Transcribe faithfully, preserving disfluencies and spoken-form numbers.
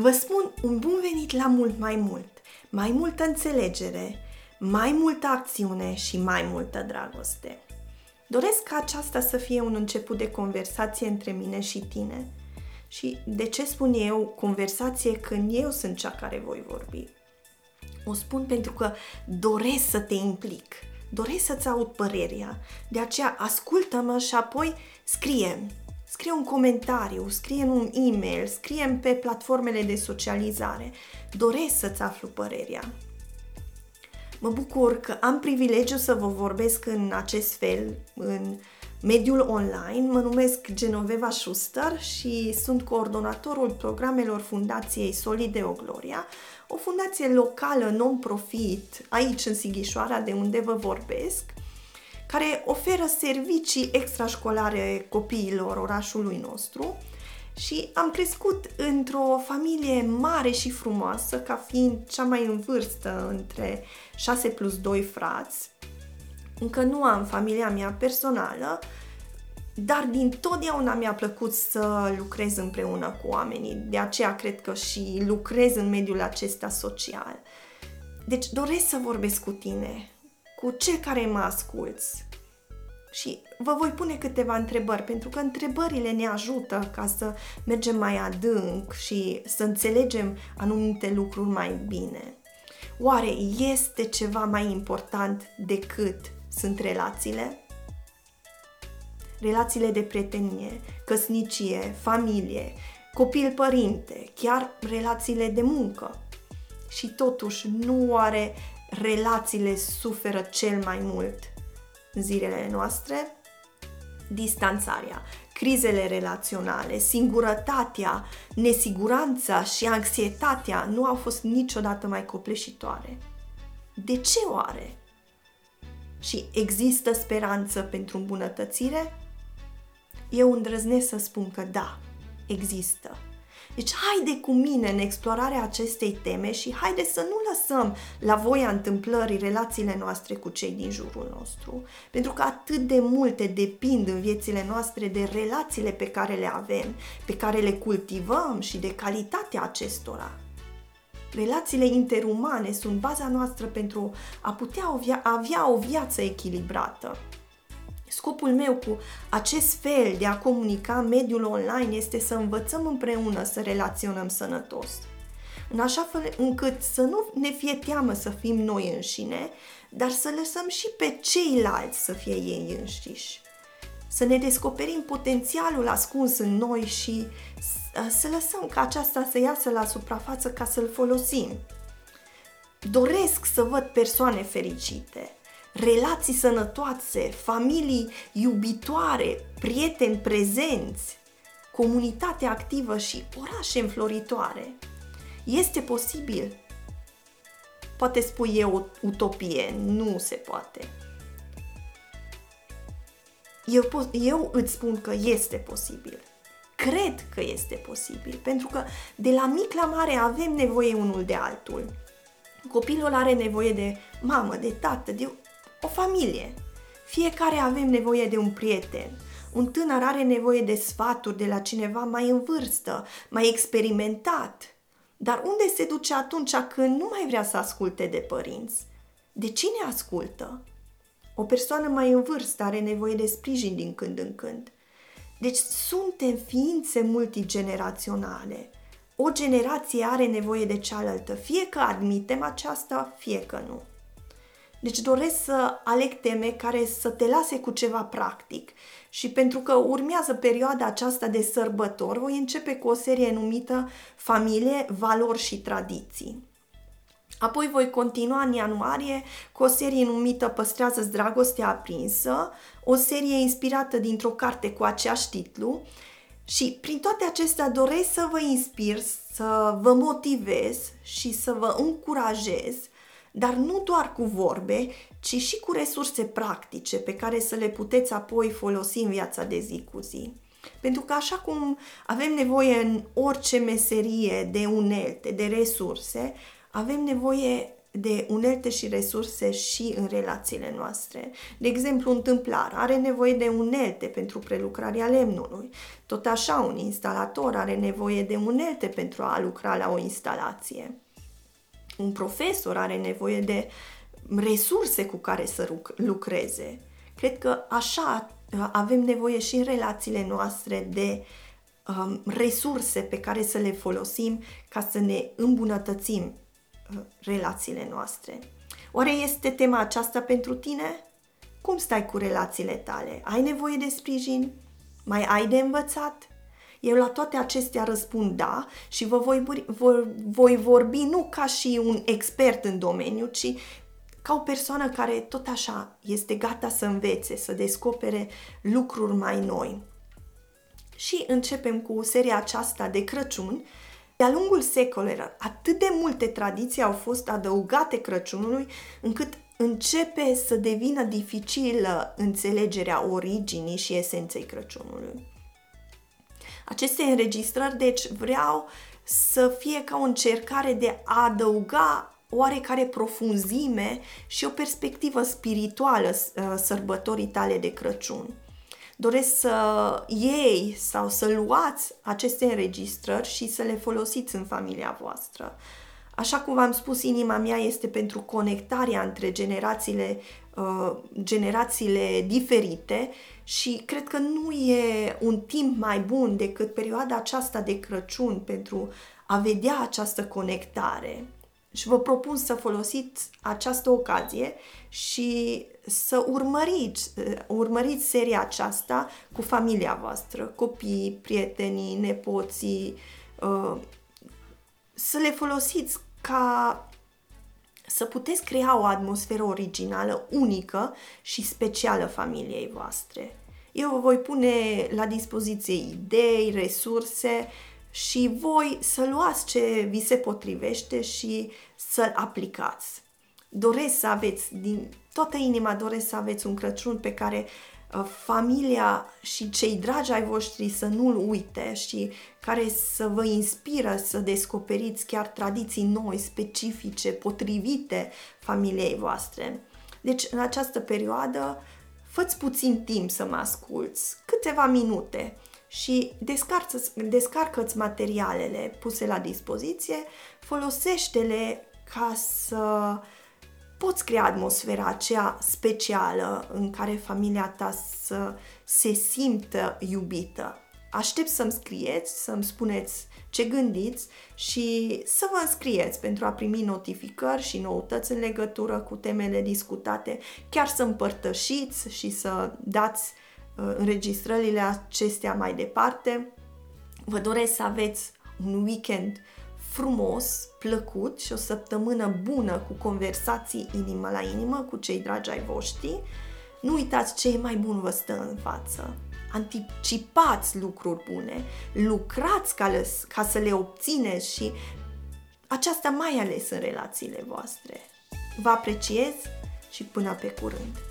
Vă spun un bun venit la Mult Mai Mult, mai multă înțelegere, mai multă acțiune și mai multă dragoste. Doresc ca aceasta să fie un început de conversație între mine și tine. Și de ce spun eu conversație când eu sunt cea care voi vorbi? O spun pentru că doresc să te implic, doresc să-ți aud părerea, de aceea ascultă-mă și apoi scrie-mi. Scrie un comentariu, scrie un e-mail, scrie pe platformele de socializare. Doresc să-ți aflu părerea. Mă bucur că am privilegiul să vă vorbesc în acest fel, în mediul online. Mă numesc Genoveva Schuster și sunt coordonatorul programelor Fundației Solideo Gloria, o fundație locală non-profit aici în Sighișoara, de unde vă vorbesc, care oferă servicii extrașcolare copiilor orașului nostru și am crescut într-o familie mare și frumoasă, ca fiind cea mai în vârstă între șase plus doi frați. Încă nu am familia mea personală, dar dintotdeauna mi-a plăcut să lucrez împreună cu oamenii, de aceea cred că și lucrez în mediul acesta social. Deci doresc să vorbesc cu tine, cu cei care mă asculți. Și vă voi pune câteva întrebări, pentru că întrebările ne ajută ca să mergem mai adânc și să înțelegem anumite lucruri mai bine. Oare este ceva mai important decât sunt relațiile? Relațiile de prietenie, căsnicie, familie, copil-părinte, chiar relațiile de muncă. Și totuși, nu oare relațiile suferă cel mai mult în zilele noastre? Distanțarea, crizele relaționale, singurătatea, nesiguranța și anxietatea nu au fost niciodată mai copleșitoare. De ce oare? Și există speranță pentru îmbunătățire? Eu îndrăznesc să spun că da, există. Deci haide cu mine în explorarea acestei teme și haide să nu lăsăm la voia întâmplării relațiile noastre cu cei din jurul nostru. Pentru că atât de multe depind în viețile noastre de relațiile pe care le avem, pe care le cultivăm și de calitatea acestora. Relațiile interumane sunt baza noastră pentru a putea o via- avea o viață echilibrată. Scopul meu cu acest fel de a comunica mediul online este să învățăm împreună să relaționăm sănătos, în așa fel încât să nu ne fie teamă să fim noi înșine, dar să lăsăm și pe ceilalți să fie ei înșiși. Să ne descoperim potențialul ascuns în noi și să lăsăm ca aceasta să iasă la suprafață ca să-l folosim. Doresc să văd persoane fericite, relații sănătoase, familii iubitoare, prieteni prezenți, comunitate activă și orașe înfloritoare. Este posibil? Poate spui e o utopie, nu se poate. Eu, po- eu îți spun că este posibil. Cred că este posibil, pentru că de la mic la mare avem nevoie unul de altul. Copilul are nevoie de mamă, de tată, de o familie. Fiecare avem nevoie de un prieten. Un tânăr are nevoie de sfaturi de la cineva mai în vârstă, mai experimentat. Dar unde se duce atunci când nu mai vrea să asculte de părinți? De cine ascultă? O persoană mai în vârstă are nevoie de sprijin din când în când. Deci suntem ființe multigeneraționale. O generație are nevoie de cealaltă, fie că admitem aceasta, fie că nu. Deci doresc să aleg teme care să te lase cu ceva practic și pentru că urmează perioada aceasta de sărbători, voi începe cu o serie numită Familie, Valori și Tradiții. Apoi voi continua în ianuarie cu o serie numită Păstrează-ți dragostea aprinsă, o serie inspirată dintr-o carte cu aceeași titlu. Și prin toate acestea doresc să vă inspir, să vă motivez și să vă încurajez, dar nu doar cu vorbe, ci și cu resurse practice pe care să le puteți apoi folosi în viața de zi cu zi. Pentru că așa cum avem nevoie în orice meserie de unelte, de resurse, avem nevoie de unelte și resurse și în relațiile noastre. De exemplu, un tâmplar are nevoie de unelte pentru prelucrarea lemnului. Tot așa, un instalator are nevoie de unelte pentru a lucra la o instalație. Un profesor are nevoie de resurse cu care să lucreze. Cred că așa avem nevoie și în relațiile noastre de um, resurse pe care să le folosim ca să ne îmbunătățim uh, relațiile noastre. Oare este tema aceasta pentru tine? Cum stai cu relațiile tale? Ai nevoie de sprijin? Mai ai de învățat? Eu la toate acestea răspund da și vă voi, vor, voi vorbi nu ca și un expert în domeniu, ci ca o persoană care tot așa este gata să învețe, să descopere lucruri mai noi. Și începem cu seria aceasta de Crăciun. De-a lungul secolelor, atât de multe tradiții au fost adăugate Crăciunului, încât începe să devină dificilă înțelegerea originii și esenței Crăciunului. Aceste înregistrări, deci, vreau să fie ca o încercare de a adăuga oarecare profunzime și o perspectivă spirituală sărbătorii tale de Crăciun. Doresc să iei sau să luați aceste înregistrări și să le folosiți în familia voastră. Așa cum v-am spus, inima mea este pentru conectarea între generațiile, uh, generațiile diferite și cred că nu e un timp mai bun decât perioada aceasta de Crăciun pentru a vedea această conectare. Și vă propun să folosiți această ocazie și să urmăriți, urmăriți seria aceasta cu familia voastră, copiii, prietenii, nepoții, să le folosiți ca să puteți crea o atmosferă originală, unică și specială familiei voastre. Eu vă voi pune la dispoziție idei, resurse, și voi să luați ce vi se potrivește și să-l aplicați. Doresc să aveți, din toată inima doresc să aveți un Crăciun pe care familia și cei dragi ai voștri să nu-l uite și care să vă inspiră să descoperiți chiar tradiții noi, specifice, potrivite familiei voastre. Deci, în această perioadă, fă-ți puțin timp să mă asculți, câteva minute, și descarcă-ți materialele puse la dispoziție, folosește-le ca să poți crea atmosfera aceea specială în care familia ta să se simtă iubită. Aștept să-mi scrieți, să-mi spuneți ce gândiți și să vă înscrieți pentru a primi notificări și noutăți în legătură cu temele discutate, chiar să împărtășiți și să dați înregistrările acestea mai departe. Vă doresc să aveți un weekend frumos, plăcut și o săptămână bună cu conversații inimă la inimă cu cei dragi ai voștri. Nu uitați ce e mai bun vă stă în față. Anticipați lucruri bune, lucrați ca, le, ca să le obțineți și aceasta mai ales în relațiile voastre. Vă apreciez și până pe curând!